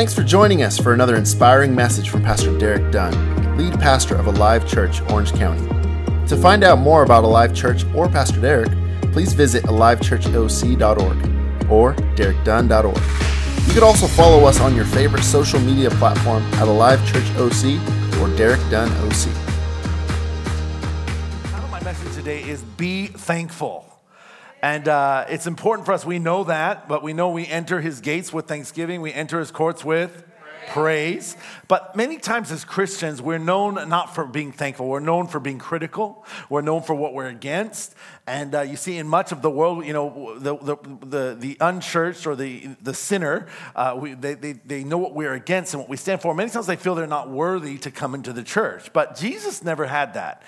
Thanks for joining us for another inspiring message from Pastor Derek Dunn, lead pastor of Alive Church, Orange County. To find out more about Alive Church or Pastor Derek, please visit alivechurchoc.org or derekdunn.org. You could also follow us on your favorite social media platform at Alive Church OC or Derek Dunn OC. My message today is be thankful. And it's important for us. We know that, but we know we enter his gates with thanksgiving. We enter his courts with praise. But many times as Christians, we're known not for being thankful. We're known for being critical. We're known for what we're against. And you see, in much of the world, you know, the unchurched or the sinner, they know what we're against and what we stand for. Many times they feel they're not worthy to come into the church. But Jesus never had that.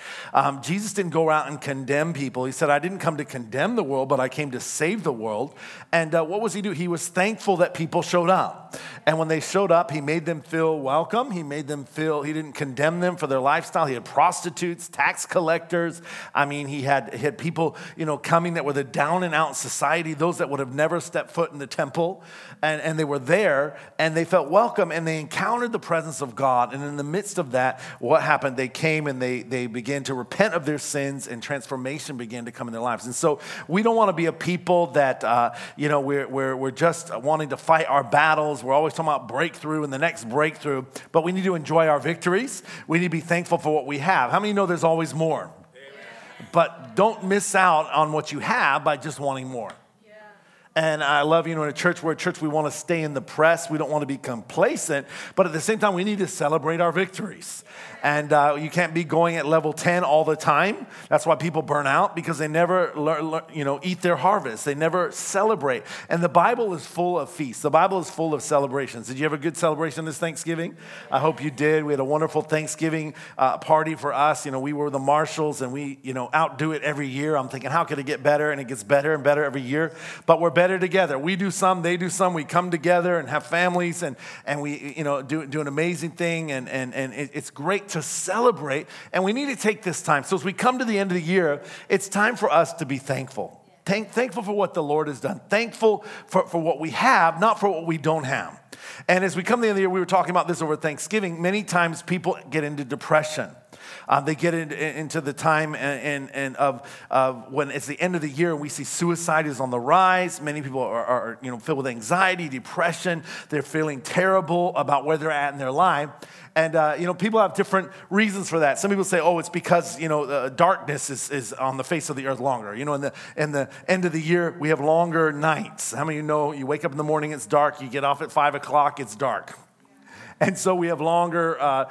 Jesus didn't go out and condemn people. He said, I didn't come to condemn the world, but I came to save the world. And what was he do? He was thankful that people showed up. And when they showed up, he made them feel welcome. He made them feel, he didn't condemn them for their lifestyle. He had prostitutes, tax collectors. I mean, he had people, you know, coming that were the down and out in society, those that would have never stepped foot in the temple. And they were there and they felt welcome and they encountered the presence of God. And in the midst of that, what happened? They came and they began to repent of their sins and transformation began to come in their lives. And so we don't want to be a people that, you know, we're just wanting to fight our battles. We're always talking about breakthrough and the next breakthrough, but we need to enjoy our victories. We need to be thankful for what we have. How many know there's always more? Amen. But don't miss out on what you have by just wanting more. Yeah. And I love, you know, in a church, we're a church, we want to stay in the press. We don't want to be complacent, but at the same time, we need to celebrate our victories. And you can't be going at level 10 all the time. That's why people burn out, because they never, eat their harvest. They never celebrate. And the Bible is full of feasts. The Bible is full of celebrations. Did you have a good celebration this Thanksgiving? I hope you did. We had a wonderful Thanksgiving party for us. You know, we were the marshals, and we, you know, outdo it every year. I'm thinking, how could it get better? And it gets better and better every year. But we're better together. We do some, they do some. We come together and have families, and we, you know, do an amazing thing. And it's great to celebrate, and we need to take this time. So as we come to the end of the year, it's time for us to be thankful. Thankful for what the Lord has done. Thankful for what we have, not for what we don't have. And as we come to the end of the year, we were talking about this over Thanksgiving. Many times people get into depression. They get into the time and of when it's the end of the year and we see suicide is on the rise. Many people are filled with anxiety, depression. They're feeling terrible about where they're at in their life. And, people have different reasons for that. Some people say, it's because, darkness is on the face of the earth longer. You know, in the end of the year, we have longer nights. How many of you know you wake up in the morning, it's dark. You get off at 5 o'clock, it's dark. And so we have longer,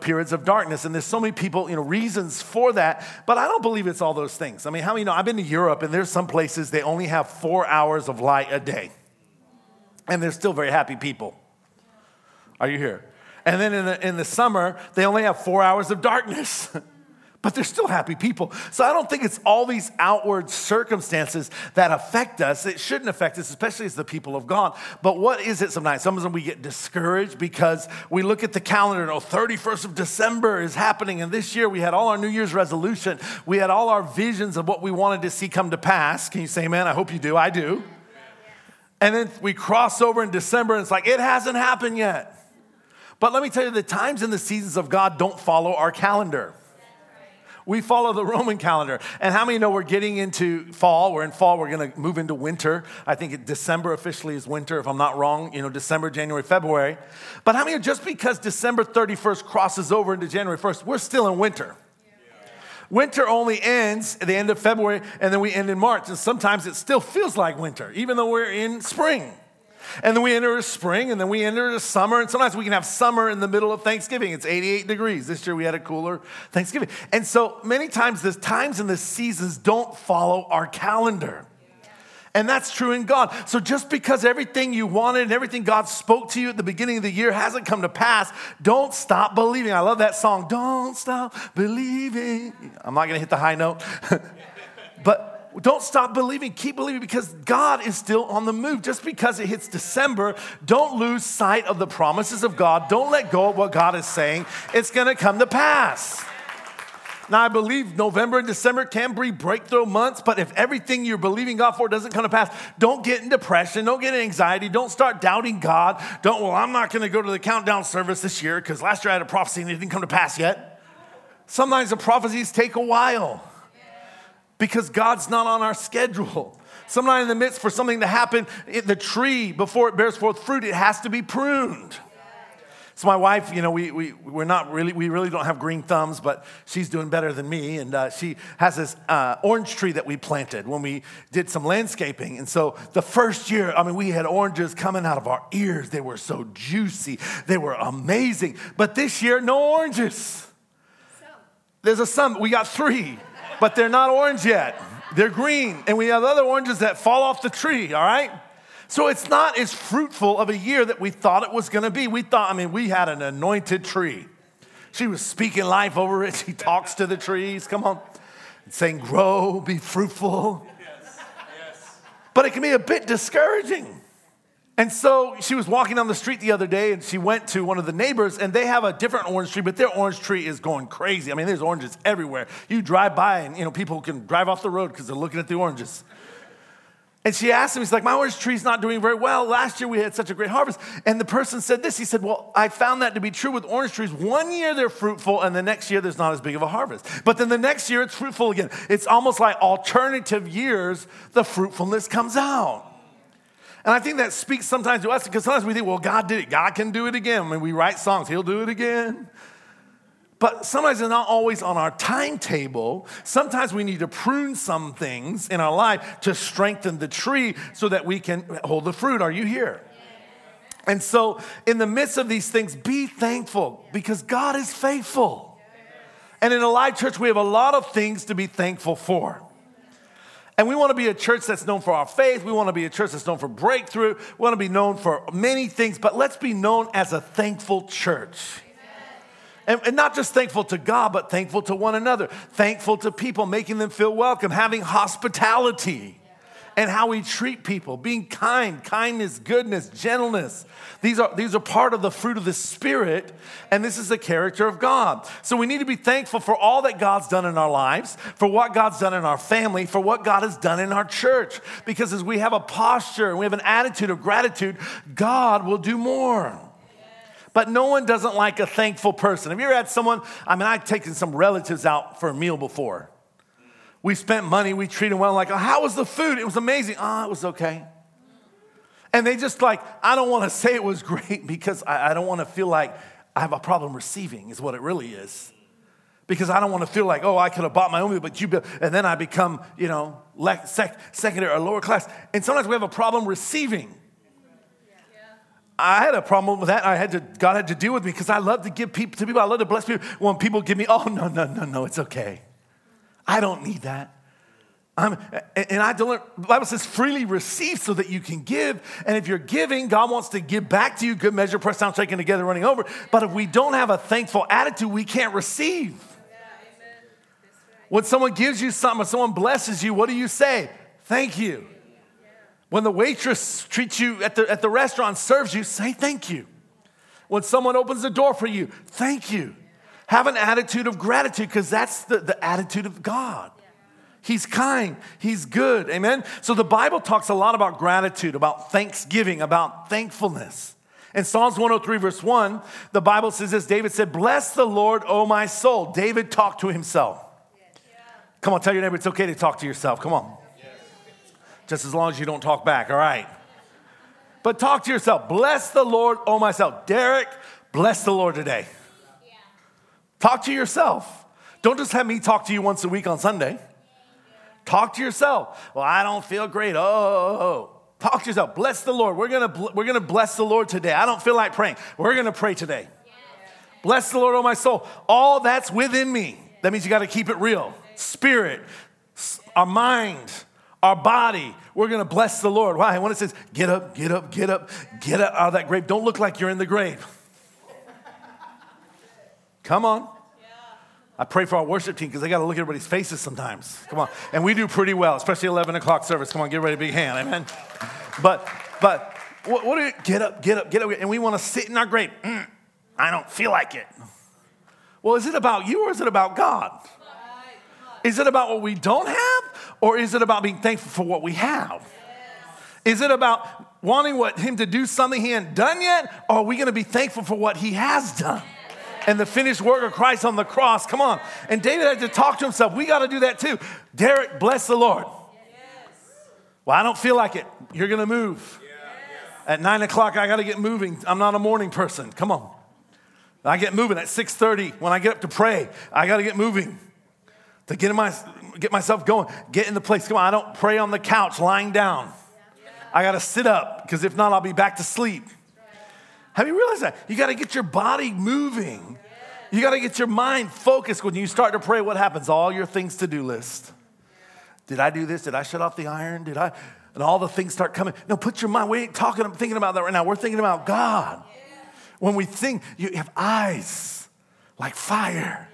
periods of darkness. And there's so many people, reasons for that. But I don't believe it's all those things. I mean, how many know, I've been to Europe, and there's some places they only have 4 hours of light a day. And they're still very happy people. Are you here? And then in the summer, they only have 4 hours of darkness. But they're still happy people. So I don't think it's all these outward circumstances that affect us. It shouldn't affect us, especially as the people of God. But what is it sometimes? Sometimes we get discouraged because we look at the calendar and 31st of December is happening. And this year we had all our New Year's resolution. We had all our visions of what we wanted to see come to pass. Can you say amen? I hope you do. I do. And then we cross over in December and it's like, it hasn't happened yet. But let me tell you, the times and the seasons of God don't follow our calendar. We follow the Roman calendar. And how many know we're getting into fall? We're in fall. We're going to move into winter. I think December officially is winter, if I'm not wrong. December, January, February. But how many, just because December 31st crosses over into January 1st, we're still in winter. Winter only ends at the end of February, and then we end in March. And sometimes it still feels like winter, even though we're in spring. And then we enter spring, and then we enter summer. And sometimes we can have summer in the middle of Thanksgiving. It's 88 degrees. This year we had a cooler Thanksgiving. And so many times the times and the seasons don't follow our calendar. And that's true in God. So just because everything you wanted and everything God spoke to you at the beginning of the year hasn't come to pass, don't stop believing. I love that song, Don't Stop Believing. I'm not going to hit the high note. But don't stop believing. Keep believing, because God is still on the move. Just because it hits December, don't lose sight of the promises of God. Don't let go of what God is saying. It's going to come to pass. Now, I believe November and December can be breakthrough months, but if everything you're believing God for doesn't come to pass, don't get in depression, don't get in anxiety, don't start doubting God. I'm not going to go to the countdown service this year because last year I had a prophecy and it didn't come to pass yet. Sometimes the prophecies take a while because God's not on our schedule. Sometimes in the midst for something to happen, the tree, before it bears forth fruit, it has to be pruned. So my wife, you know, we really don't have green thumbs, but she's doing better than me, and she has this orange tree that we planted when we did some landscaping. And so the first year, we had oranges coming out of our ears. They were so juicy. They were amazing. But this year, no oranges. There's a some. We got 3, but they're not orange yet. They're green, and we have other oranges that fall off the tree, all right? So it's not as fruitful of a year that we thought it was going to be. We had an anointed tree. She was speaking life over it. She talks to the trees, come on, saying, grow, be fruitful. Yes. Yes. But it can be a bit discouraging. And so she was walking down the street the other day, and she went to one of the neighbors, and they have a different orange tree, but their orange tree is going crazy. There's oranges everywhere. You drive by, and people can drive off the road because they're looking at the oranges. And she asked him, he's like, my orange tree's not doing very well. Last year we had such a great harvest. And the person said this, he said, well, I found that to be true with orange trees. One year they're fruitful, and the next year there's not as big of a harvest. But then the next year it's fruitful again. It's almost like alternative years, the fruitfulness comes out. And I think that speaks sometimes to us, because sometimes we think, well, God did it. God can do it again. We write songs, he'll do it again. But sometimes it's not always on our timetable. Sometimes we need to prune some things in our life to strengthen the tree so that we can hold the fruit. Are you here? And so in the midst of these things, be thankful because God is faithful. And in Alive Church, we have a lot of things to be thankful for. And we want to be a church that's known for our faith. We want to be a church that's known for breakthrough. We want to be known for many things, but let's be known as a thankful church. And not just thankful to God, but thankful to one another, thankful to people, making them feel welcome, having hospitality and how we treat people, being kind, kindness, goodness, gentleness. These are part of the fruit of the Spirit, and this is the character of God. So we need to be thankful for all that God's done in our lives, for what God's done in our family, for what God has done in our church, because as we have a posture and we have an attitude of gratitude, God will do more. But no one doesn't like a thankful person. Have you ever had someone, I've taken some relatives out for a meal before. We spent money, we treated them well, like, oh, how was the food? It was amazing. Oh, it was okay. And they just like, I don't want to say it was great because I don't want to feel like I have a problem receiving is what it really is. Because I don't want to feel like, oh, I could have bought my own meal, but and then I become, secondary or lower class. And sometimes we have a problem receiving. I had a problem with that. God had to deal with me because I love to give to people. I love to bless people. When people give me, oh, no, it's okay. I don't need that. The Bible says freely receive so that you can give. And if you're giving, God wants to give back to you. Good measure, pressed down, shaken together, running over. But if we don't have a thankful attitude, we can't receive. Yeah, amen. When someone gives you something, when someone blesses you, what do you say? Thank you. When the waitress treats you at the restaurant, serves you, say thank you. When someone opens the door for you, thank you. Have an attitude of gratitude because that's the attitude of God. He's kind. He's good. Amen? So the Bible talks a lot about gratitude, about thanksgiving, about thankfulness. In Psalms 103 verse 1, the Bible says this. David said, bless the Lord, O my soul. David talked to himself. Come on, tell your neighbor it's okay to talk to yourself. Come on. Just as long as you don't talk back, all right? But talk to yourself. Bless the Lord, oh my soul. Derek, bless the Lord today. Yeah. Talk to yourself. Don't just have me talk to you once a week on Sunday. Talk to yourself. Well, I don't feel great. Oh. Talk to yourself. Bless the Lord. We're gonna bless the Lord today. I don't feel like praying. We're going to pray today. Yeah. Bless the Lord, oh my soul. All that's within me. That means you got to keep it real. Spirit, our mind, our body, we're going to bless the Lord. Why? When it says, get up out of that grave, don't look like you're in the grave. Come on. I pray for our worship team because they got to look at everybody's faces sometimes. Come on. And we do pretty well, especially 11 o'clock service. Come on, give everybody a big hand. Amen. But what do you, get up. And we want to sit in our grave. I don't feel like it. Well, is it about you or is it about God? Is it about what we don't have, or is it about being thankful for what we have? Yes. Is it about wanting him to do something he hadn't done yet, or are we going to be thankful for what he has done? And the finished work of Christ on the cross. Come on. And David had to talk to himself. We got to do that too. Derek, bless the Lord. Yes. Well, I don't feel like it. You're going to move. Yes. At 9 o'clock, I got to get moving. I'm not a morning person. Come on. I get moving at 6:30 when I get up to pray. I got to get moving to get myself going. Get in the place. Come on. I don't pray on the couch lying down. Yeah. I got to sit up because if not, I'll be back to sleep. Have you realized that? You got to get your body moving. You got to get your mind focused. When you start to pray, what happens? All your things to do list. Did I do this? Did I shut off the iron? Did I? And all the things start coming. No, put your mind. We ain't talking. I'm thinking about that right now. We're thinking about God. When we think, you have eyes like fire,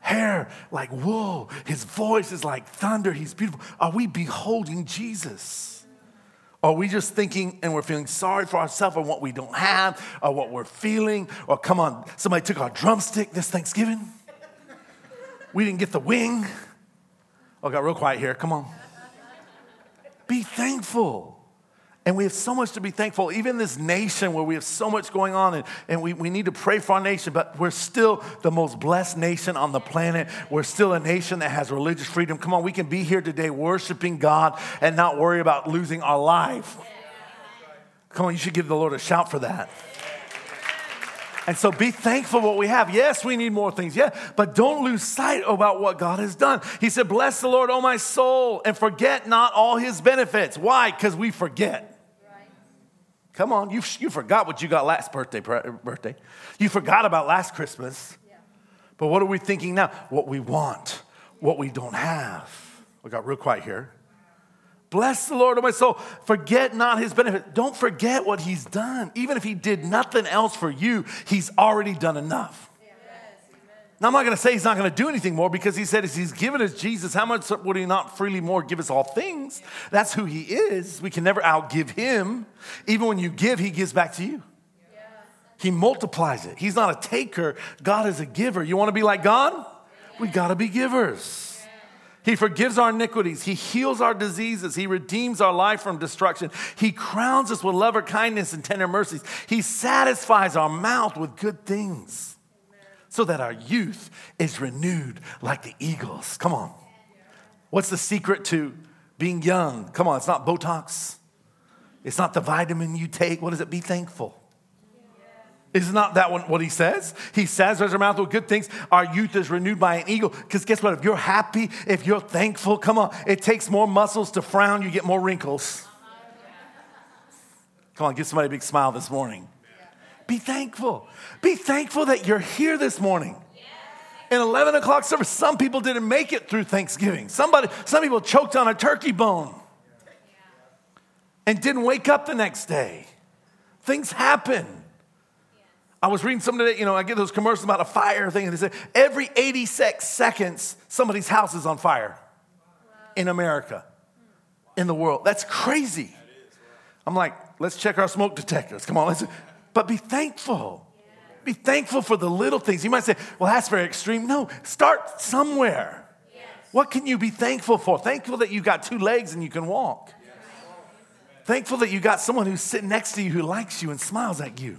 hair like wool. His voice is like thunder. He's beautiful. Are we beholding Jesus? Are we just thinking and we're feeling sorry for ourselves or what we don't have or what we're feeling? Or come on, somebody took our drumstick this Thanksgiving. We didn't get the wing. Oh, got real quiet here. Come on. Be thankful. And we have so much to be thankful. Even this nation where we have so much going on and we need to pray for our nation, but we're still the most blessed nation on the planet. We're still a nation that has religious freedom. Come on, we can be here today worshiping God and not worry about losing our life. Come on, you should give the Lord a shout for that. And so be thankful for what we have. Yes, we need more things. Yeah, but don't lose sight about what God has done. He said, bless the Lord, O my soul, and forget not all his benefits. Why? Because we forget. Right. Come on, you forgot what you got last birthday. You forgot about last Christmas. Yeah. But what are we thinking now? What we want, what we don't have. We got real quiet here. Bless the Lord, O my soul. Forget not his benefit. Don't forget what he's done. Even if he did nothing else for you, he's already done enough. Yes. Now, I'm not going to say he's not going to do anything more because he said, as he's given us Jesus, how much would he not freely more give us all things? That's who he is. We can never outgive him. Even when you give, he gives back to you. Yes. He multiplies it. He's not a taker. God is a giver. You want to be like God? Yes. We got to be givers. He forgives our iniquities. He heals our diseases. He redeems our life from destruction. He crowns us with love or kindness and tender mercies. He satisfies our mouth with good things so that our youth is renewed like the eagles. Come on. What's the secret to being young? Come on, it's not Botox. It's not the vitamin you take. What is it? Be thankful. Is not that what he says? He satisfies our mouth with good things. Our youth is renewed by an eagle. Because guess what? If you're happy, if you're thankful, come on. It takes more muscles to frown. You get more wrinkles. Come on, give somebody a big smile this morning. Be thankful. Be thankful that you're here this morning. In 11 o'clock service, some people didn't make it through Thanksgiving. Some people choked on a turkey bone and didn't wake up the next day. Things happen. I was reading something today, I get those commercials about a fire thing, and they say every 86 seconds, somebody's house is on fire in America, in the world. That's crazy. I'm like, let's check our smoke detectors. Come on, but be thankful. Be thankful for the little things. You might say, well, that's very extreme. No, start somewhere. What can you be thankful for? Thankful that you got two legs and you can walk. Thankful that you got someone who's sitting next to you who likes you and smiles at you.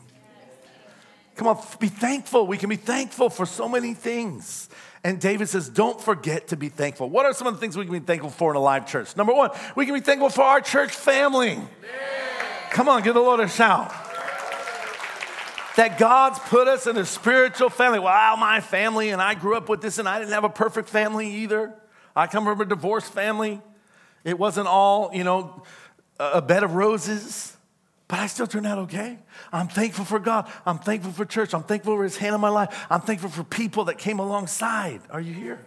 Come on, be thankful. We can be thankful for so many things. And David says, don't forget to be thankful. What are some of the things we can be thankful for in a live church? Number one, we can be thankful for our church family. Amen. Come on, give the Lord a shout. That God's put us in a spiritual family. Wow, my family, and I grew up with this, and I didn't have a perfect family either. I come from a divorced family. It wasn't all, a bed of roses. But I still turned out okay. I'm thankful for God. I'm thankful for church. I'm thankful for his hand in my life. I'm thankful for people that came alongside. Are you here?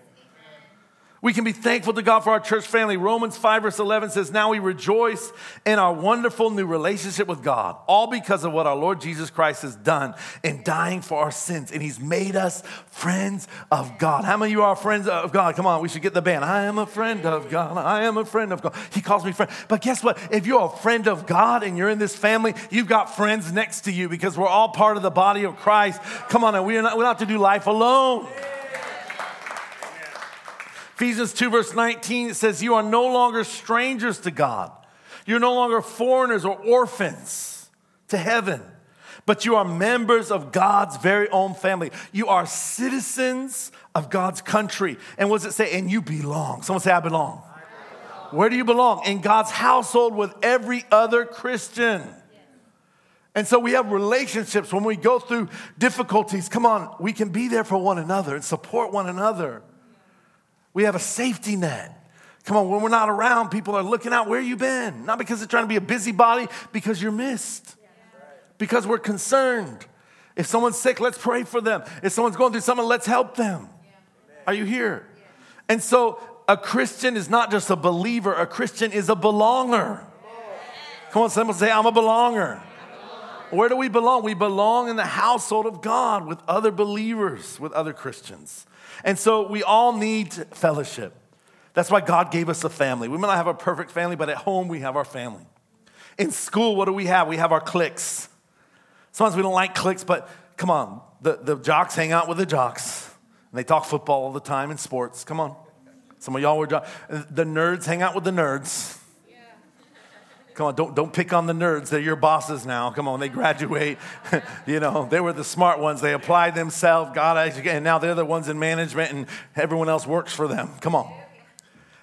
We can be thankful to God for our church family. Romans 5 verse 11 says, now we rejoice in our wonderful new relationship with God, all because of what our Lord Jesus Christ has done in dying for our sins. And he's made us friends of God. How many of you are friends of God? Come on, we should get the band. I am a friend of God. I am a friend of God. He calls me friend. But guess what? If you're a friend of God and you're in this family, you've got friends next to you because we're all part of the body of Christ. Come on, and we don't have to do life alone. Ephesians 2 verse 19 says, you are no longer strangers to God. You're no longer foreigners or orphans to heaven, but you are members of God's very own family. You are citizens of God's country. And what does it say? And you belong. Someone say, I belong. I belong. Where do you belong? In God's household with every other Christian. And so we have relationships. When we go through difficulties, come on, we can be there for one another and support one another. We have a safety net. Come on, when we're not around, people are looking out, where you been? Not because they're trying to be a busybody, because you're missed. Because we're concerned. If someone's sick, let's pray for them. If someone's going through something, let's help them. Are you here? And so a Christian is not just a believer. A Christian is a belonger. Come on, someone say, I'm a belonger. Where do we belong? We belong in the household of God with other believers, with other Christians. And so we all need fellowship. That's why God gave us a family. We may not have a perfect family, but at home we have our family. In school, what do we have? We have our cliques. Sometimes we don't like cliques, but come on. The jocks hang out with the jocks. And they talk football all the time and sports. Come on. Some of y'all were jocks. The nerds hang out with the nerds. Come on, don't pick on the nerds. They're your bosses now. Come on, they graduate. You know, they were the smart ones. They applied themselves. And now they're the ones in management, and everyone else works for them. Come on.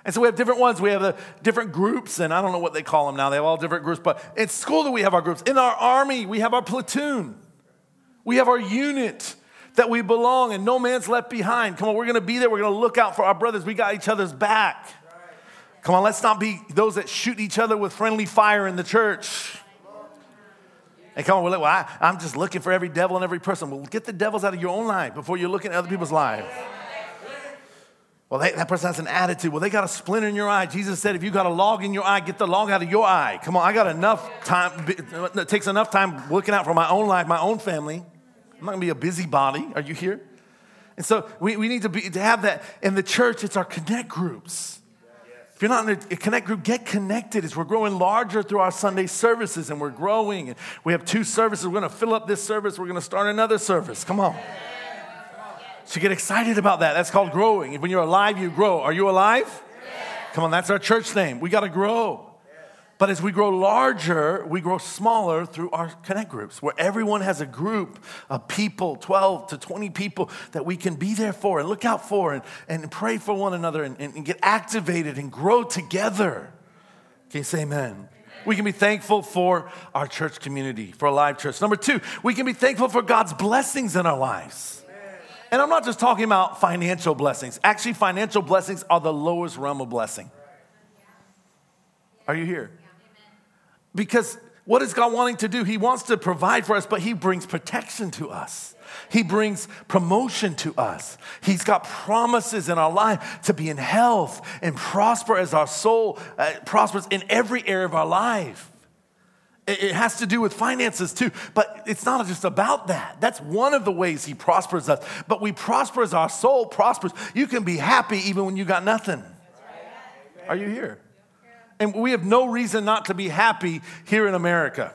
And so we have different ones. We have the different groups, and I don't know what they call them now. They have all different groups. But in school, we have our groups. In our army, we have our platoon. We have our unit that we belong, and no man's left behind. Come on, we're going to be there. We're going to look out for our brothers. We got each other's back. Come on, let's not be those that shoot each other with friendly fire in the church. And come on, I'm just looking for every devil in every person. Well, get the devils out of your own life before you're looking at other people's lives. Well, that person has an attitude. Well, they got a splint in your eye. Jesus said, if you got a log in your eye, get the log out of your eye. Come on, I got enough time. It takes enough time looking out for my own life, my own family. I'm not going to be a busybody. Are you here? And so we need to have that. In the church, it's our connect groups. If you're not in a connect group, get connected. As we're growing larger through our Sunday services, and we're growing. And we have 2 services. We're going to fill up this service. We're going to start another service. Come on. So get excited about that. That's called growing. When you're alive, you grow. Are you alive? Yeah. Come on, that's our church name. We got to grow. But as we grow larger, we grow smaller through our connect groups, where everyone has a group of people, 12 to 20 people that we can be there for and look out for and pray for one another and get activated and grow together. Can you say amen? Amen? We can be thankful for our church community, for a live church. Number 2, we can be thankful for God's blessings in our lives. Amen. And I'm not just talking about financial blessings. Actually, financial blessings are the lowest realm of blessing. Are you here? Because what is God wanting to do? He wants to provide for us, but he brings protection to us. He brings promotion to us. He's got promises in our life to be in health and prosper as our soul prospers in every area of our life. It has to do with finances too, but it's not just about that. That's one of the ways he prospers us. But we prosper as our soul prospers. You can be happy even when you got nothing. Are you here? And we have no reason not to be happy here in America.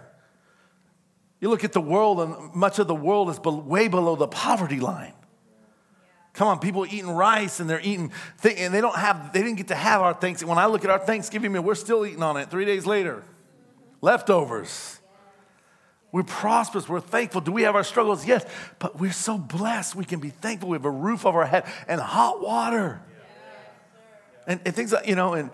You look at the world, and much of the world is way below the poverty line. Come on, people are eating rice, and they're eating and they didn't get to have our Thanksgiving. When I look at our Thanksgiving meal, we're still eating on it 3 days later. Leftovers. We're prosperous. We're thankful. Do we have our struggles? Yes, but we're so blessed. We can be thankful. We have a roof over our head and hot water. And things like, my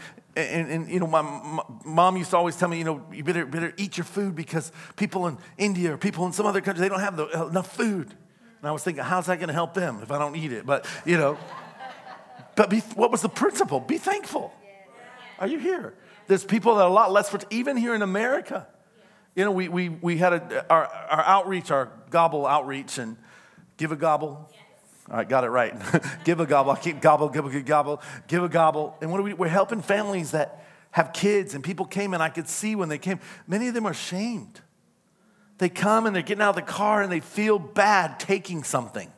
mom used to always tell me, you better eat your food because people in India or people in some other country, they don't have enough food. And I was thinking, how's that going to help them if I don't eat it? But what was the principle? Be thankful. Are you here? There's people that are a lot less rich, even here in America. We had our outreach, our gobble outreach, and give a gobble. All right, got it right. Give a gobble. I keep gobble. Give a gobble. And what are we? We're helping families that have kids, and people came, and I could see when they came, many of them are shamed. They come, and they're getting out of the car, and they feel bad taking something.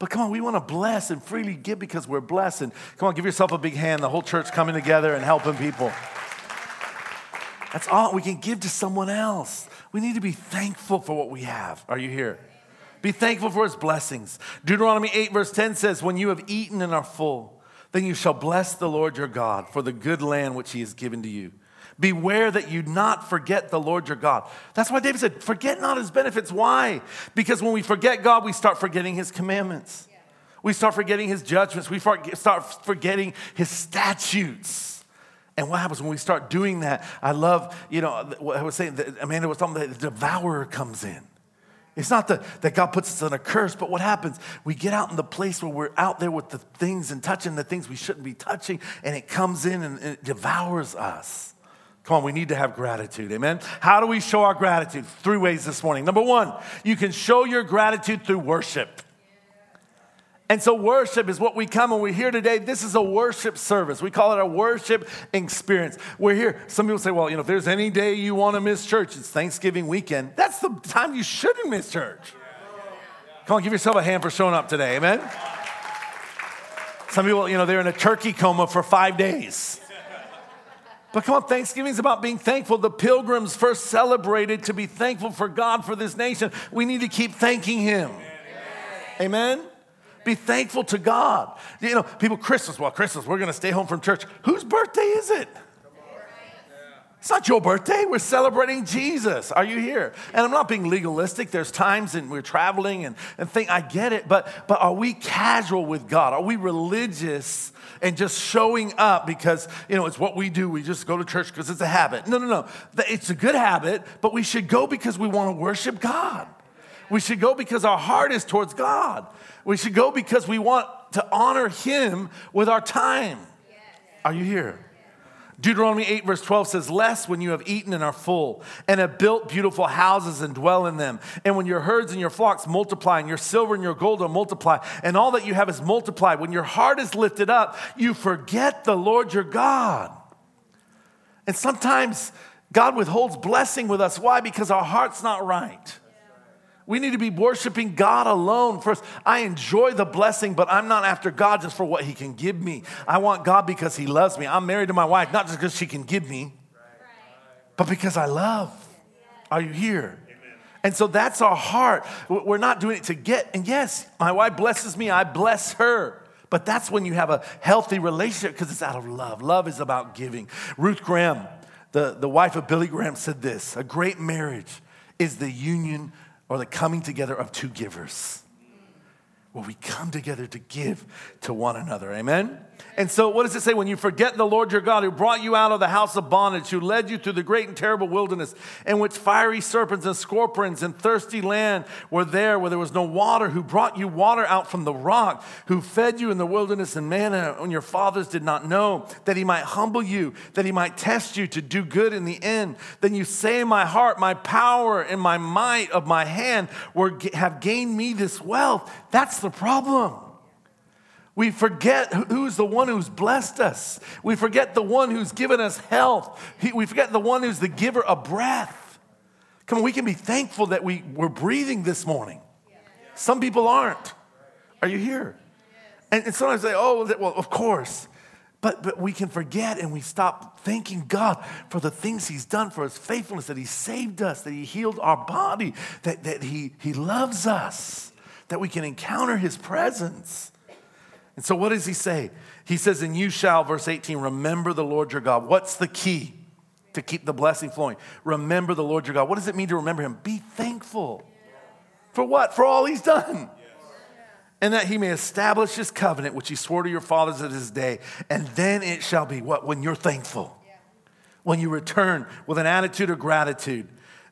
But come on, we want to bless and freely give because we're blessed. And come on, give yourself a big hand. The whole church coming together and helping people. That's all we can give to someone else. We need to be thankful for what we have. Are you here? Be thankful for his blessings. Deuteronomy 8 verse 10 says, when you have eaten and are full, Then you shall bless the Lord your God for the good land which he has given to you. Beware that you not forget the Lord your God. That's why David said, forget not his benefits. Why? Because when we forget God, we start forgetting his commandments. Yeah. We start forgetting his judgments. We start forgetting his statutes. And what happens when we start doing that? I love, what I was saying, Amanda was talking about, the devourer comes in. It's not that God puts us in a curse, but what happens? We get out in the place where we're out there with the things and touching the things we shouldn't be touching, and it comes in and it devours us. Come on, we need to have gratitude, amen? How do we show our gratitude? 3 ways this morning. Number 1, you can show your gratitude through worship. And so worship is what we come and we're here today. This is a worship service. We call it a worship experience. We're here. Some people say, well, if there's any day you want to miss church, it's Thanksgiving weekend. That's the time you shouldn't miss church. Come on, give yourself a hand for showing up today, amen? Some people, they're in a turkey coma for 5 days. But come on, Thanksgiving is about being thankful. The Pilgrims first celebrated to be thankful for God for this nation. We need to keep thanking him. Amen? Be thankful to God. People, Christmas, we're going to stay home from church. Whose birthday is it? It's not your birthday. We're celebrating Jesus. Are you here? And I'm not being legalistic. There's times and we're traveling and think I get it, but are we casual with God? Are we religious and just showing up because, it's what we do. We just go to church because it's a habit. No. It's a good habit, but we should go because we want to worship God. We should go because our heart is towards God. We should go because we want to honor him with our time. Are you here? Deuteronomy 8 verse 12 says, lest when you have eaten and are full, and have built beautiful houses and dwell in them, and when your herds and your flocks multiply, and your silver and your gold are multiplied, and all that you have is multiplied, when your heart is lifted up, you forget the Lord your God. And sometimes God withholds blessing with us. Why? Because our heart's not right. We need to be worshiping God alone first. I enjoy the blessing, but I'm not after God just for what he can give me. I want God because he loves me. I'm married to my wife, not just because she can give me, but because I love. Are you here? Amen. And so that's our heart. We're not doing it to get, and yes, my wife blesses me, I bless her. But that's when you have a healthy relationship because it's out of love. Love is about giving. Ruth Graham, the wife of Billy Graham, said this, a great marriage is the union or the coming together of 2 givers. Well, we come together to give to one another, amen? And so what does it say? When you forget the Lord your God who brought you out of the house of bondage, who led you through the great and terrible wilderness in which fiery serpents and scorpions and thirsty land were there where there was no water, who brought you water out from the rock, who fed you in the wilderness and manna when your fathers did not know, that he might humble you, that he might test you to do good in the end. Then you say in my heart, my power and my might of my hand have gained me this wealth. That's the problem. We forget who's the one who's blessed us. We forget the one who's given us health. We forget the one who's the giver of breath. Come on, we can be thankful that we're breathing this morning. Some people aren't. Are you here? And sometimes they say, of course. But we can forget and we stop thanking God for the things he's done, for his faithfulness, that he saved us, that he healed our body, that he loves us, that we can encounter his presence. And so what does he say? He says, and you shall, verse 18, remember the Lord your God. What's the key to keep the blessing flowing? Remember the Lord your God. What does it mean to remember him? Be thankful. For what? For all he's done. And that he may establish his covenant, which he swore to your fathers at his day. And then it shall be what? When you're thankful. When you return with an attitude of gratitude,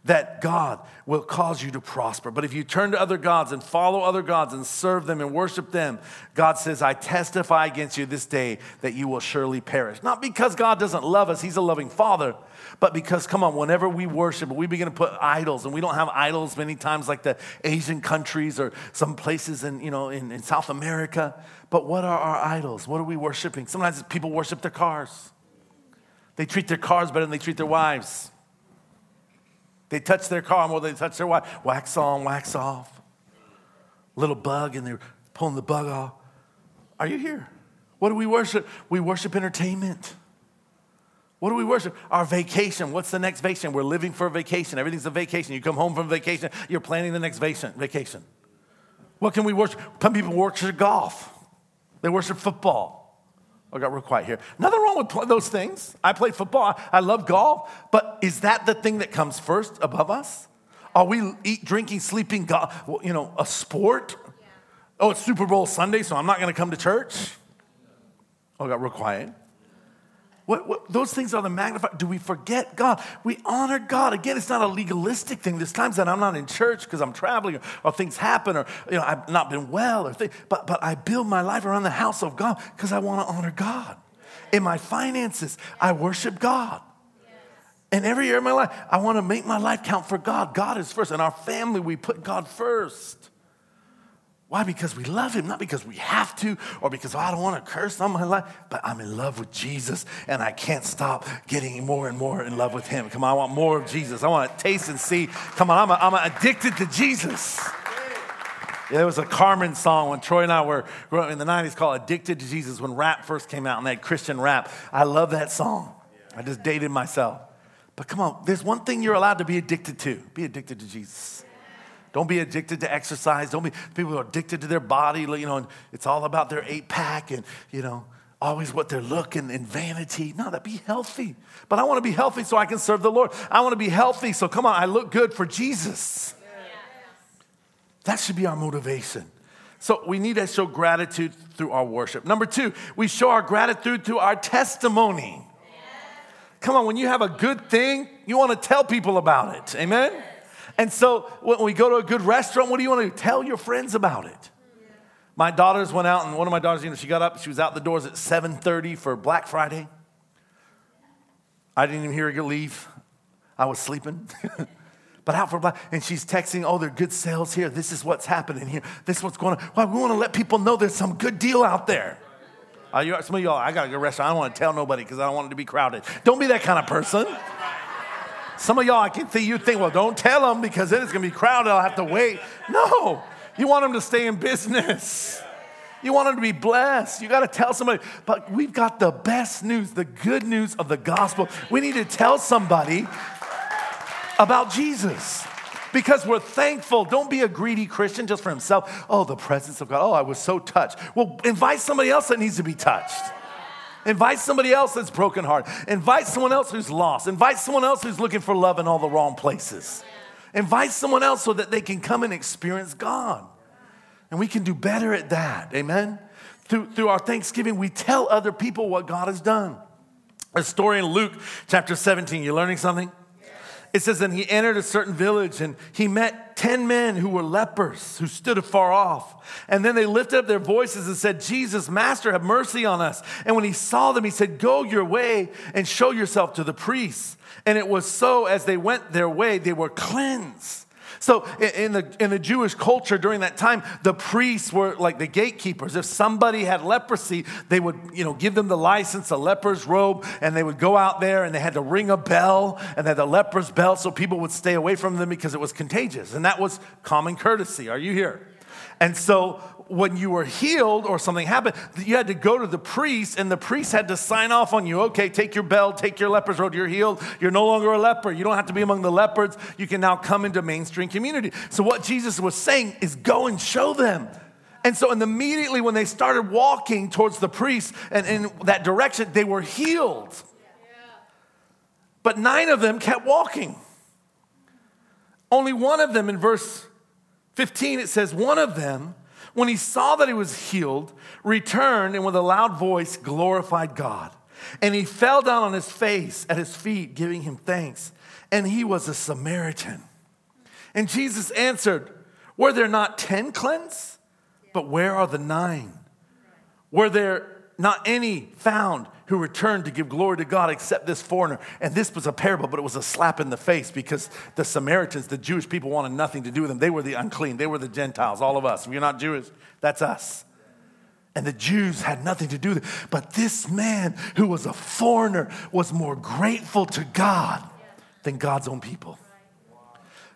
that God will cause you to prosper. But if you turn to other gods and follow other gods and serve them and worship them, God says, I testify against you this day that you will surely perish. Not because God doesn't love us, he's a loving father, but because, come on, whenever we worship, we begin to put idols, and we don't have idols many times like the Asian countries or some places in South America. But what are our idols? What are we worshiping? Sometimes people worship their cars. They treat their cars better than they treat their wives. They touch their car more than they touch their wife. Wax on, wax off. Little bug, and they're pulling the bug off. Are you here? What do we worship? We worship entertainment. What do we worship? Our vacation. What's the next vacation? We're living for a vacation. Everything's a vacation. You come home from vacation, you're planning the next vacation. What can we worship? Some people worship golf. They worship football. I got real quiet here. Nothing wrong with those things. I play football. I love golf. But is that the thing that comes first above us? Are we drinking, sleeping, a sport? Yeah. Oh, it's Super Bowl Sunday, so I'm not going to come to church. Oh, I got real quiet. What, those things are the magnified. Do we forget God? We honor God. Again, it's not a legalistic thing. There's times that I'm not in church because I'm traveling or things happen or I've not been well. But I build my life around the house of God because I want to honor God. In my finances, I worship God. And every year of my life, I want to make my life count for God. God is first. In our family, we put God first. Why? Because we love him, not because we have to or because I don't want to curse on my life, but I'm in love with Jesus and I can't stop getting more and more in love with him. Come on, I want more of Jesus. I want to taste and see. Come on, I'm addicted to Jesus. Yeah, there was a Carmen song when Troy and I were in the 90s called Addicted to Jesus when rap first came out and they had Christian rap. I love that song. I just dated myself. But come on, there's one thing you're allowed to be addicted to. Be addicted to Jesus. Don't be addicted to exercise. Don't be people who are addicted to their body. And it's all about their 8-pack and, always what they're looking and vanity. No, that be healthy. But I want to be healthy so I can serve the Lord. I want to be healthy. So come on, I look good for Jesus. Yeah. That should be our motivation. So we need to show gratitude through our worship. Number 2, we show our gratitude through our testimony. Yeah. Come on, when you have a good thing, you want to tell people about it. Amen? And so when we go to a good restaurant, what do you want to do? Tell your friends about it. Yeah. My daughters went out, and one of my daughters, she got up. She was out the doors at 7:30 for Black Friday. I didn't even hear her leave. I was sleeping. But out for Black, and she's texting, oh, there are good sales here. This is what's happening here. This is what's going on. Why? We want to let people know there's some good deal out there. Some of y'all, I got a good restaurant. I don't want to tell nobody because I don't want it to be crowded. Don't be that kind of person. Some of y'all, I can see you think, well, don't tell them because then it's going to be crowded. I'll have to wait. No, you want them to stay in business. You want them to be blessed. You got to tell somebody. But we've got the best news, the good news of the gospel. We need to tell somebody about Jesus because we're thankful. Don't be a greedy Christian just for himself. Oh, the presence of God. Oh, I was so touched. Well, invite somebody else that needs to be touched. Invite somebody else that's brokenhearted. Invite someone else who's lost. Invite someone else who's looking for love in all the wrong places. Yeah. Invite someone else so that they can come and experience God. And we can do better at that. Amen? Through our Thanksgiving, we tell other people what God has done. A story in Luke chapter 17. You learning something? Yeah. It says, and he entered a certain village, and he met 10 men who were lepers, who stood afar off. And then they lifted up their voices and said, Jesus, Master, have mercy on us. And when he saw them, he said, go your way and show yourself to the priests. And it was so as they went their way, they were cleansed. So in the Jewish culture during that time, the priests were like the gatekeepers. If somebody had leprosy, they would give them the license, a leper's robe, and they would go out there and they had to ring a bell, and they had the leper's bell so people would stay away from them because it was contagious. And that was common courtesy. Are you here? And so when you were healed or something happened, you had to go to the priest, and the priest had to sign off on you. Okay, take your bell, take your leper's robe, you're healed. You're no longer a leper. You don't have to be among the leopards. You can now come into mainstream community. So what Jesus was saying is go and show them. And so immediately when they started walking towards the priest and in that direction, they were healed. But 9 of them kept walking. Only one of them in verse 15, it says, one of them, when he saw that he was healed, returned and with a loud voice glorified God. And he fell down on his face at his feet, giving him thanks. And he was a Samaritan. And Jesus answered, were there not 10 cleansed? But where are the 9? Were there not any found who returned to give glory to God except this foreigner? And this was a parable, but it was a slap in the face because the Samaritans, the Jewish people, wanted nothing to do with them. They were the unclean. They were the Gentiles, all of us. If you're not Jewish, that's us. And the Jews had nothing to do with it. But this man who was a foreigner was more grateful to God than God's own people.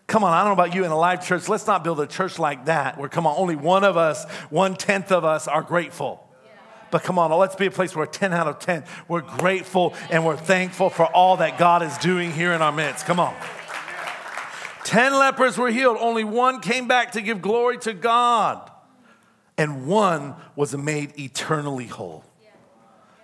Come on, I don't know about you in a live church. Let's not build a church like that where, come on, only one of us, 1/10 of us are grateful. But come on, let's be a place where 10 out of 10, we're grateful and we're thankful for all that God is doing here in our midst. Come on. 10 lepers were healed. Only one came back to give glory to God. And one was made eternally whole.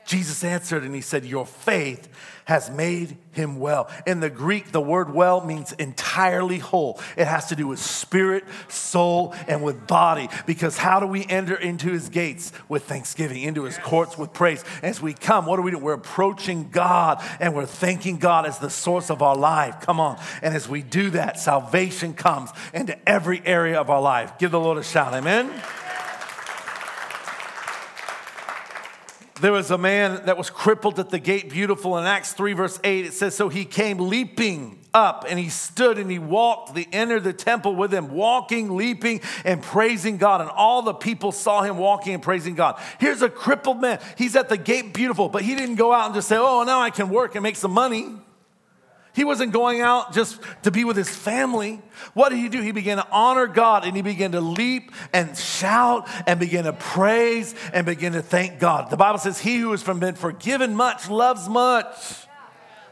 Jesus answered and he said, your faith has made him well. In the Greek, the word well means entirely whole. It has to do with spirit, soul, and with body. Because how do we enter into his gates? With thanksgiving, into his courts with praise. As we come, what do we do? We're approaching God and we're thanking God as the source of our life. Come on. And as we do that, salvation comes into every area of our life. Give the Lord a shout. Amen. There was a man that was crippled at the gate, beautiful. In Acts 3, verse 8, it says, so he came leaping up, and he stood, and he walked. They entered the temple with him, walking, leaping, and praising God. And all the people saw him walking and praising God. Here's a crippled man. He's at the gate, beautiful, but he didn't go out and just say, oh, now I can work and make some money. He wasn't going out just to be with his family. What did he do? He began to honor God, and he began to leap and shout and begin to praise and begin to thank God. The Bible says, he who has been forgiven much loves much.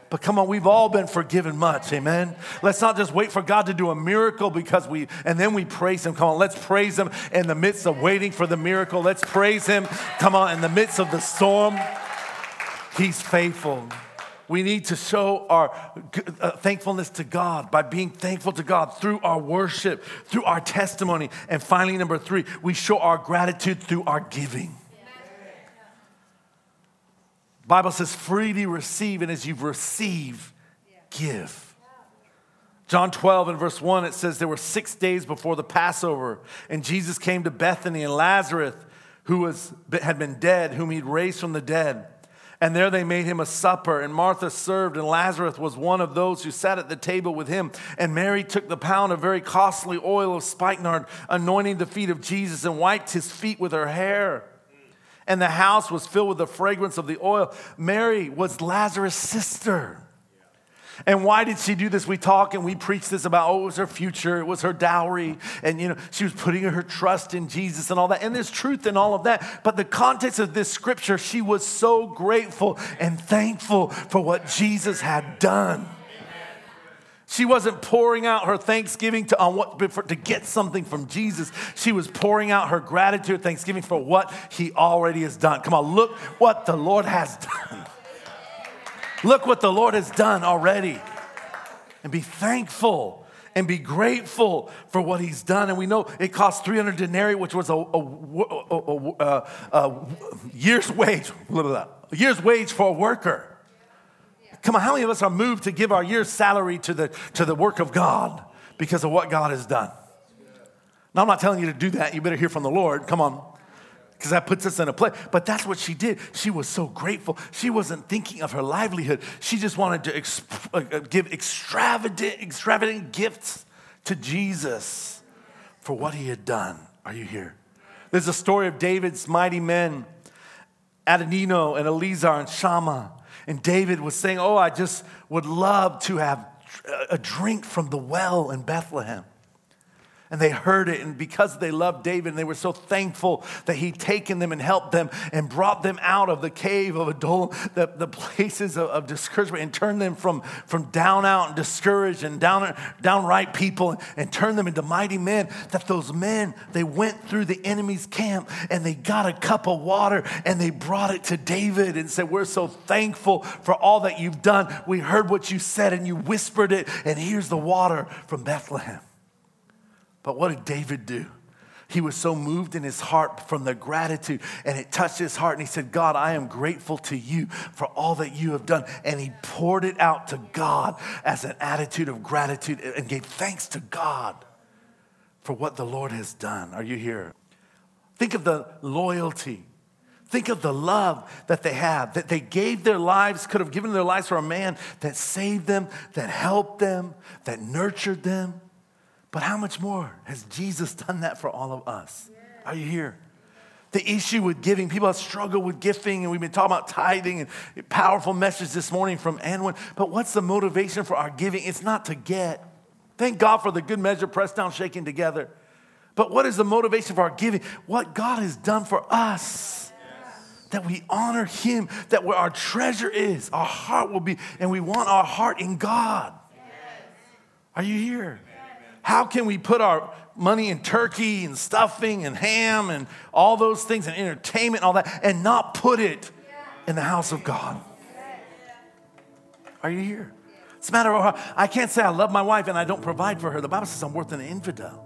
But come on, we've all been forgiven much, amen? Let's not just wait for God to do a miracle and then we praise him. Come on, let's praise him in the midst of waiting for the miracle. Let's praise him, come on, in the midst of the storm. He's faithful. We need to show our thankfulness to God by being thankful to God through our worship, through our testimony. And finally, number 3, we show our gratitude through our giving. The Bible says, freely receive, and as you've received, give. John 12 and verse 1, it says, there were 6 days before the Passover, and Jesus came to Bethany, and Lazarus, who had been dead, whom he'd raised from the dead. And there they made him a supper, and Martha served, and Lazarus was one of those who sat at the table with him. And Mary took the pound of very costly oil of spikenard, anointing the feet of Jesus, and wiped his feet with her hair. And the house was filled with the fragrance of the oil. Mary was Lazarus' sister. And why did she do this? We talk and we preach this about, it was her future, it was her dowry, and she was putting her trust in Jesus and all that. And there's truth in all of that. But the context of this scripture, she was so grateful and thankful for what Jesus had done. She wasn't pouring out her thanksgiving to get something from Jesus. She was pouring out her gratitude, thanksgiving for what he already has done. Come on, look what the Lord has done. Look what the Lord has done already. And be thankful and be grateful for what he's done. And we know it cost 300 denarii, which was a year's wage for a worker. Come on, how many of us are moved to give our year's salary to the work of God because of what God has done? Now, I'm not telling you to do that. You better hear from the Lord. Come on. Because that puts us in a place. But that's what she did. She was so grateful. She wasn't thinking of her livelihood. She just wanted to give extravagant gifts to Jesus for what he had done. Are you here? There's a story of David's mighty men, Adonino and Eleazar and Shammah. And David was saying, oh, I just would love to have a drink from the well in Bethlehem. And they heard it, and because they loved David, and they were so thankful that he'd taken them and helped them and brought them out of the cave of Adullam, the places of discouragement, and turned them from down out and discouraged and downright people and turned them into mighty men, that those men, they went through the enemy's camp, and they got a cup of water, and they brought it to David and said, we're so thankful for all that you've done. We heard what you said, and you whispered it, and here's the water from Bethlehem. But what did David do? He was so moved in his heart from the gratitude, and it touched his heart, and he said, God, I am grateful to you for all that you have done. And he poured it out to God as an attitude of gratitude and gave thanks to God for what the Lord has done. Are you here? Think of the loyalty. Think of the love that they have, that they gave their lives, could have given their lives for a man that saved them, that helped them, that nurtured them. But how much more has Jesus done that for all of us? Are you here? The issue with giving, people have struggled with giving, and we've been talking about tithing and powerful message this morning from Anwen. But what's the motivation for our giving? It's not to get. Thank God for the good measure, pressed down, shaken together. But what is the motivation for our giving? What God has done for us. That we honor him, that where our treasure is, our heart will be, and we want our heart in God. Are you here? How can we put our money in turkey and stuffing and ham and all those things and entertainment and all that and not put it in the house of God. Are you here? It's a matter of, I can't say I love my wife and I don't provide for her. The Bible says I'm worse than an infidel.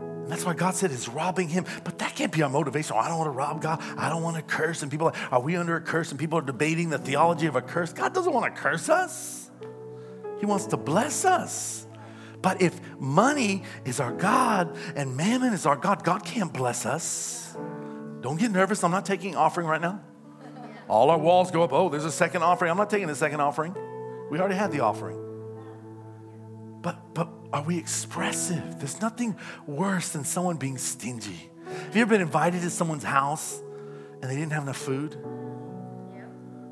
And that's why God said it's robbing him. But that can't be our motivation. Oh, I don't want to rob God. I don't want to curse. And people are we under a curse? And people are debating the theology of a curse. God doesn't want to curse us. He wants to bless us. But if money is our God and mammon is our God, God can't bless us. Don't get nervous. I'm not taking offering right now. All our walls go up. Oh, there's a second offering. I'm not taking a second offering. We already had the offering. But are we expressive? There's nothing worse than someone being stingy. Have you ever been invited to someone's house and they didn't have enough food? Yeah.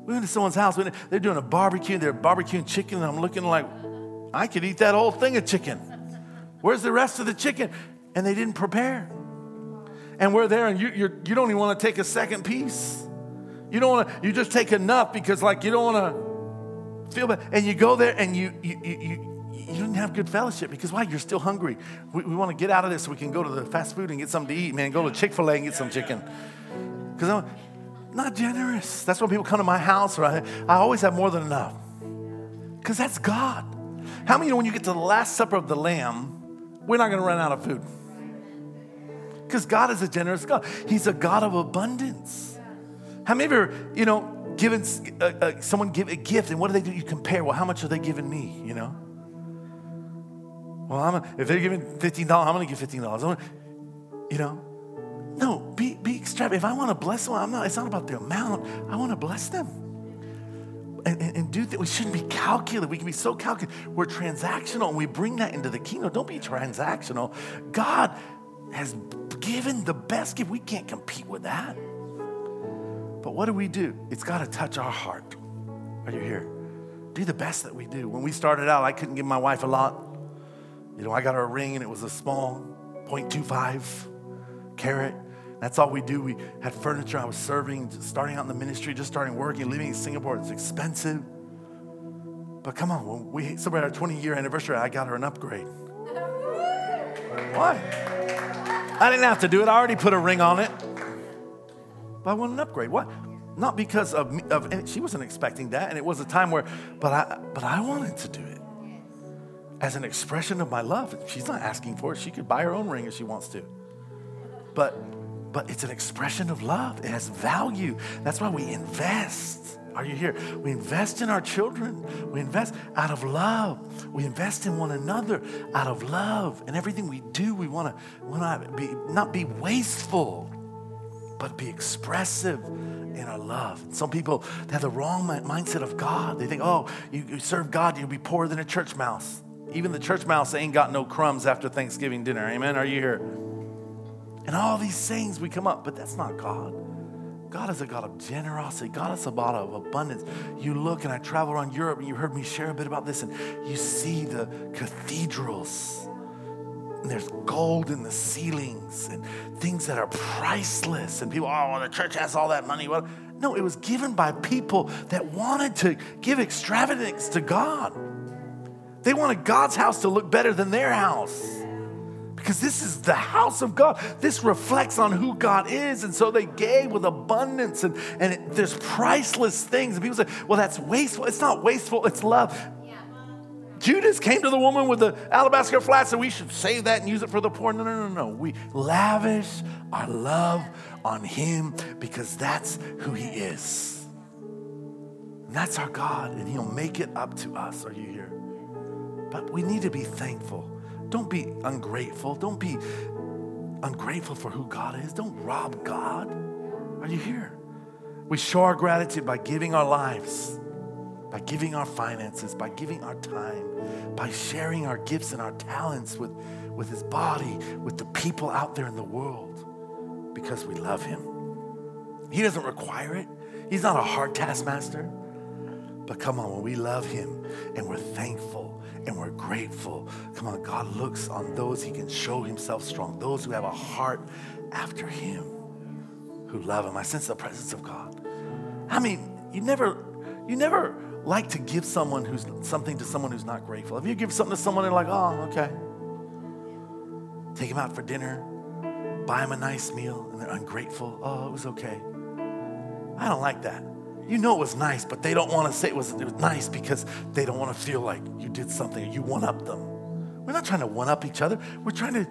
We went to someone's house. They're doing a barbecue. They're barbecuing chicken. And I'm looking like, I could eat that whole thing of chicken. Where's the rest of the chicken? And they didn't prepare. And we're there and you don't even want to take a second piece. You don't want to, you just take enough because like you don't want to feel bad. And you go there and you didn't have good fellowship because why? You're still hungry. We want to get out of this so we can go to the fast food and get something to eat, man. Go to Chick-fil-A and get some chicken. Because I'm not generous. That's when people come to my house, right? I always have more than enough. Because that's God. How many of you know when you get to the Last Supper of the Lamb, we're not going to run out of food? Because God is a generous God. He's a God of abundance. How many of you are, you know, giving, someone give a gift and what do they do? You compare, well, how much are they giving me, you know? Well, if they're giving $15, I'm going to give $15. You know? No, be extravagant. If I want to bless someone, it's not about the amount. I want to bless them. And do that. We shouldn't be calculated. We can be so calculated. We're transactional, and we bring that into the kingdom. Don't be transactional. God has given the best gift. We can't compete with that. But what do we do? It's got to touch our heart. Are you here? Do the best that we do. When we started out, I couldn't give my wife a lot. You know, I got her a ring, and it was a small 0.25 carat. That's all we do. We had furniture. I was serving, just starting out in the ministry, just starting working, living in Singapore. It's expensive. But come on, when we celebrate our 20-year anniversary, I got her an upgrade. Why? I didn't have to do it. I already put a ring on it. But I want an upgrade. What? Not because of she wasn't expecting that, and it was a time where, but I wanted to do it. As an expression of my love. She's not asking for it. She could buy her own ring if she wants to. But it's an expression of love. It has value. That's why we invest. Are you here? We invest in our children. We invest out of love. We invest in one another out of love. And everything we do, we want to not be wasteful, but be expressive in our love. Some people have the wrong mindset of God. They think, oh, you serve God, you'll be poorer than a church mouse. Even the church mouse ain't got no crumbs after Thanksgiving dinner. Amen? Are you here? And all these things we come up, but that's not God. God is a God of generosity. God is a God of abundance. You look, and I travel around Europe, and you heard me share a bit about this, and you see the cathedrals, and there's gold in the ceilings and things that are priceless, and people, oh, well, the church has all that money. Well, no, it was given by people that wanted to give extravagance to God. They wanted God's house to look better than their house because this is the house of God. This reflects on who God is. And so they gave with abundance and there's priceless things. And people say, well, that's wasteful. It's not wasteful. It's love. Yeah. Judas came to the woman with the alabaster flask and we should save that and use it for the poor. No. We lavish our love on him because that's who he is. And that's our God. And he'll make it up to us. Are you here? But we need to be thankful. Don't be ungrateful. Don't be ungrateful for who God is. Don't rob God. Are you here? We show our gratitude by giving our lives, by giving our finances, by giving our time, by sharing our gifts and our talents with his body, with the people out there in the world, because we love him. He doesn't require it. He's not a hard taskmaster. But come on, when we love him and we're thankful, and we're grateful. Come on, God looks on those he can show himself strong, those who have a heart after him, who love him. I sense the presence of God. I mean, you never like to give someone who's something to someone who's not grateful. If you give something to someone, they're like, oh, okay. Take him out for dinner, buy him a nice meal, and they're ungrateful. Oh, it was okay. I don't like that. You know it was nice, but they don't want to say it was nice because they don't want to feel like you did something or you one-up them. We're not trying to one-up each other. We're trying to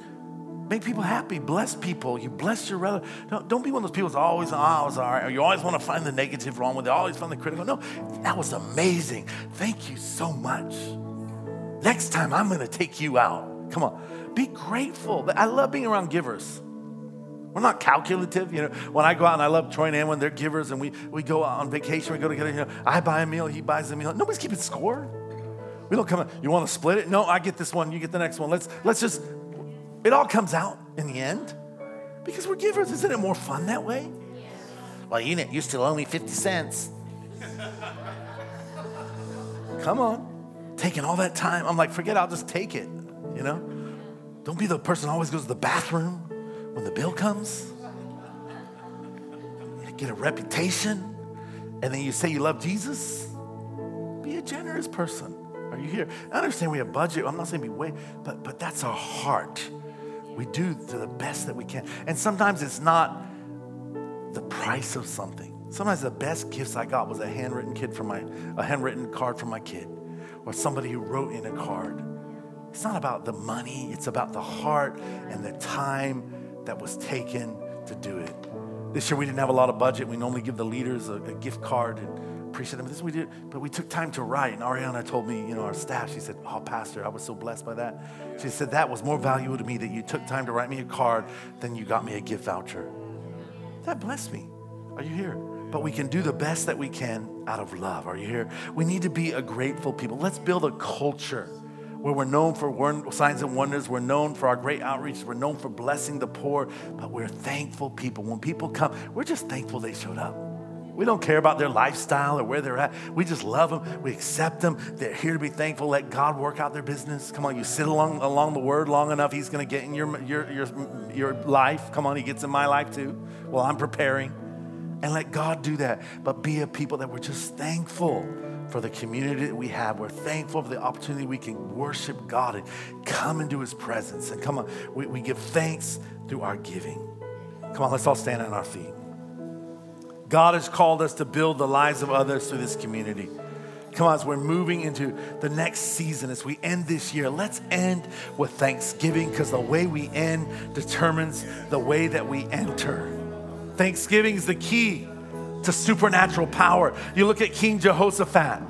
make people happy, bless people. You bless your relative. Don't be one of those people that's always, I was all right, or you always want to find the negative wrong with it, always find the critical. No, that was amazing. Thank you so much. Next time, I'm going to take you out. Come on. Be grateful. I love being around givers. We're not calculative, you know. When I go out, and I love Troy and Anwen, they're givers, and we go on vacation, we go together, you know, I buy a meal, he buys a meal. Nobody's keeping score. We don't come out, you want to split it? No, I get this one, you get the next one. Let's just, it all comes out in the end because we're givers. Isn't it more fun that way? Yeah. Well, you still owe me 50 cents. Come on. Taking all that time. I'm like, forget it, I'll just take it, you know. Don't be the person who always goes to the bathroom when the bill comes. You get a reputation, and then you say you love Jesus. Be a generous person. Are you here? I understand we have budget. I'm not saying be way, but that's our heart. We do to the best that we can. And sometimes it's not the price of something. Sometimes the best gifts I got was a handwritten card from my kid, or somebody who wrote in a card. It's not about the money. It's about the heart and the time that was taken to do it. This year we didn't have a lot of budget. We normally give the leaders a gift card and appreciate them. This we did, but we took time to write. And Ariana told me, you know, our staff, she said, "Oh, Pastor, I was so blessed by that." She said, "That was more valuable to me that you took time to write me a card than you got me a gift voucher." That blessed me. Are you here? But we can do the best that we can out of love. Are you here? We need to be a grateful people. Let's build a culture where we're known for signs and wonders. We're known for our great outreaches. We're known for blessing the poor, but we're thankful people. When people come, we're just thankful they showed up. We don't care about their lifestyle or where they're at. We just love them. We accept them. They're here to be thankful. Let God work out their business. Come on, you sit along the word long enough, he's going to get in your life. Come on, he gets in my life too. Well, I'm preparing. And let God do that. But be a people that we're just thankful for the community that we have. We're thankful for the opportunity we can worship God and come into his presence. And come on, we give thanks through our giving. Come on, let's all stand on our feet. God has called us to build the lives of others through this community. Come on, as we're moving into the next season, as we end this year, let's end with thanksgiving, because the way we end determines the way that we enter. Thanksgiving is the key to supernatural power. You look at King Jehoshaphat.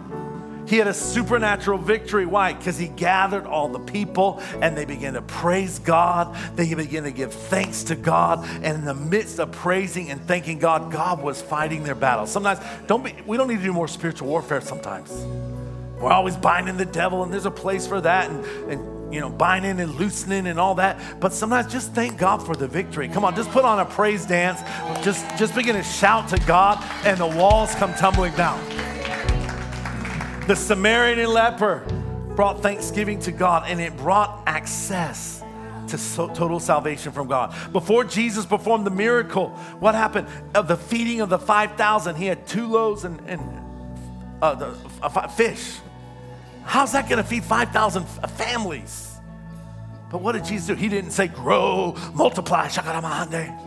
He had a supernatural victory. Why? Because he gathered all the people and they began to praise God. They began to give thanks to God. And in the midst of praising and thanking God, God was fighting their battle. Sometimes we don't need to do more spiritual warfare sometimes. We're always binding the devil, and there's a place for that, and you know, binding and loosening and all that. But sometimes just thank God for the victory. Come on, just put on a praise dance. Just begin to shout to God, and the walls come tumbling down. The Samaritan leper brought thanksgiving to God, and it brought access to total salvation from God. Before Jesus performed the miracle, what happened? Of the feeding of the 5,000, he had 2 loaves and fish. How's that going to feed 5,000 families? But what did Jesus do? He didn't say, "Grow, multiply, shakaramahande,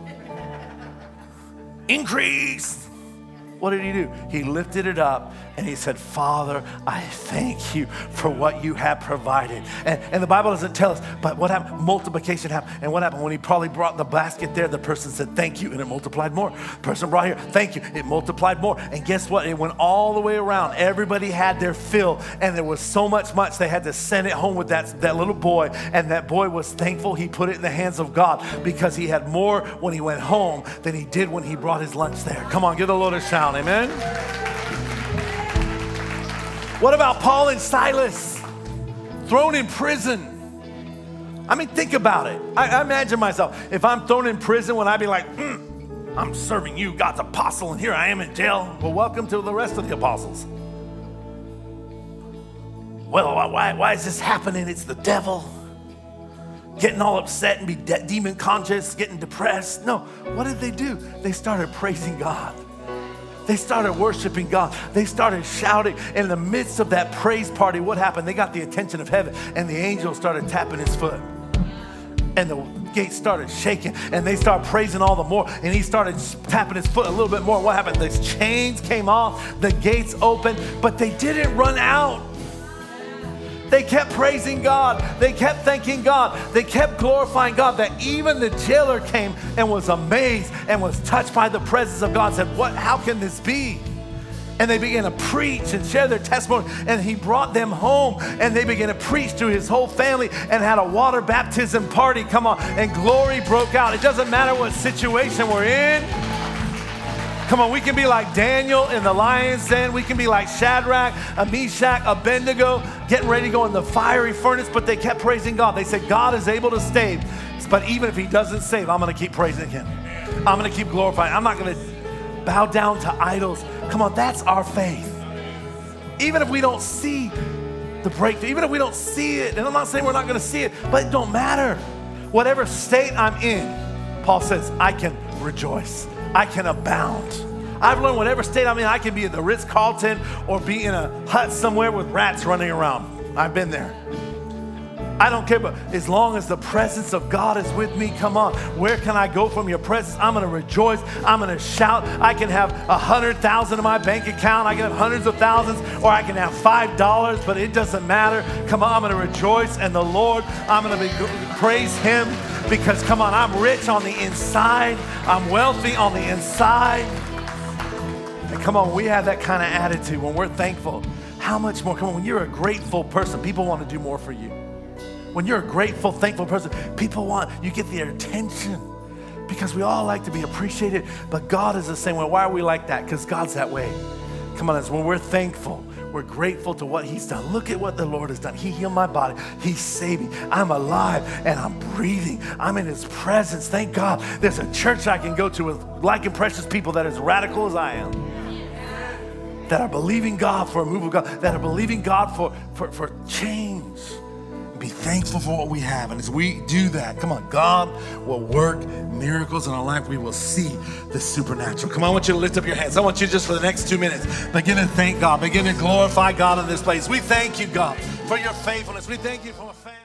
increase." What did he do? He lifted it up and he said, "Father, I thank you for what you have provided." And the Bible doesn't tell us, but what happened? Multiplication happened. And what happened? When he probably brought the basket there, the person said, "Thank you," and it multiplied more. Person brought here, "Thank you," it multiplied more. And guess what? It went all the way around. Everybody had their fill, and there was so much they had to send it home with that little boy. And that boy was thankful he put it in the hands of God, because he had more when he went home than he did when he brought his lunch there. Come on, give the Lord a shout. Amen. What about Paul and Silas, thrown in prison? I mean, think about it. I imagine myself, if I'm thrown in prison, when I'd be like, "I'm serving you, God's apostle, and here I am in jail." Well, welcome to the rest of the apostles. "Well, why is this happening? It's the devil." Getting all upset and be demon conscious, getting depressed. No, what did they do? They started praising God. They started worshiping God. They started shouting. In the midst of that praise party, what happened? They got the attention of heaven, and the angel started tapping his foot. And the gate started shaking, and they started praising all the more, and he started tapping his foot a little bit more. What happened? The chains came off, the gates opened, but they didn't run out. They kept praising God. They kept thanking God. They kept glorifying God, that even the jailer came and was amazed and was touched by the presence of God, said, "What? How can this be?" And they began to preach and share their testimony. And he brought them home. And they began to preach to his whole family and had a water baptism party. Come on. And glory broke out. It doesn't matter what situation we're in. Come on, we can be like Daniel in the lion's den. We can be like Shadrach, Meshach, Abednego, getting ready to go in the fiery furnace. But they kept praising God. They said, God is able to save. But even if he doesn't save, I'm going to keep praising him. I'm going to keep glorifying. I'm not going to bow down to idols. Come on, that's our faith. Even if we don't see the breakthrough, even if we don't see it, and I'm not saying we're not going to see it, but it don't matter. Whatever state I'm in, Paul says, I can rejoice. I can abound. I've learned whatever state I'm in, I can be at the Ritz-Carlton or be in a hut somewhere with rats running around. I've been there. I don't care, but as long as the presence of God is with me, come on. Where can I go from your presence? I'm going to rejoice. I'm going to shout. I can have 100,000 in my bank account. I can have hundreds of thousands, or I can have $5, but it doesn't matter. Come on, I'm going to rejoice. And the Lord, I'm going to praise him, because, come on, I'm rich on the inside. I'm wealthy on the inside. And come on, we have that kind of attitude when we're thankful. How much more? Come on, when you're a grateful person, people want to do more for you. When you're a grateful, thankful person, people want, you get their attention, because we all like to be appreciated, but God is the same way. Why are we like that? Because God's that way. Come on, it's when we're thankful, we're grateful to what he's done. Look at what the Lord has done. He healed my body. He saved me. I'm alive and I'm breathing. I'm in his presence. Thank God. There's a church I can go to with like and precious people that are as radical as I am, that are believing God for a move of God, that are believing God for change. Be thankful for what we have. And as we do that, come on, God will work miracles in our life. We will see the supernatural. Come on, I want you to lift up your hands. I want you just for the next 2 minutes, begin to thank God. Begin to glorify God in this place. We thank you, God, for your faithfulness. We thank you for a family.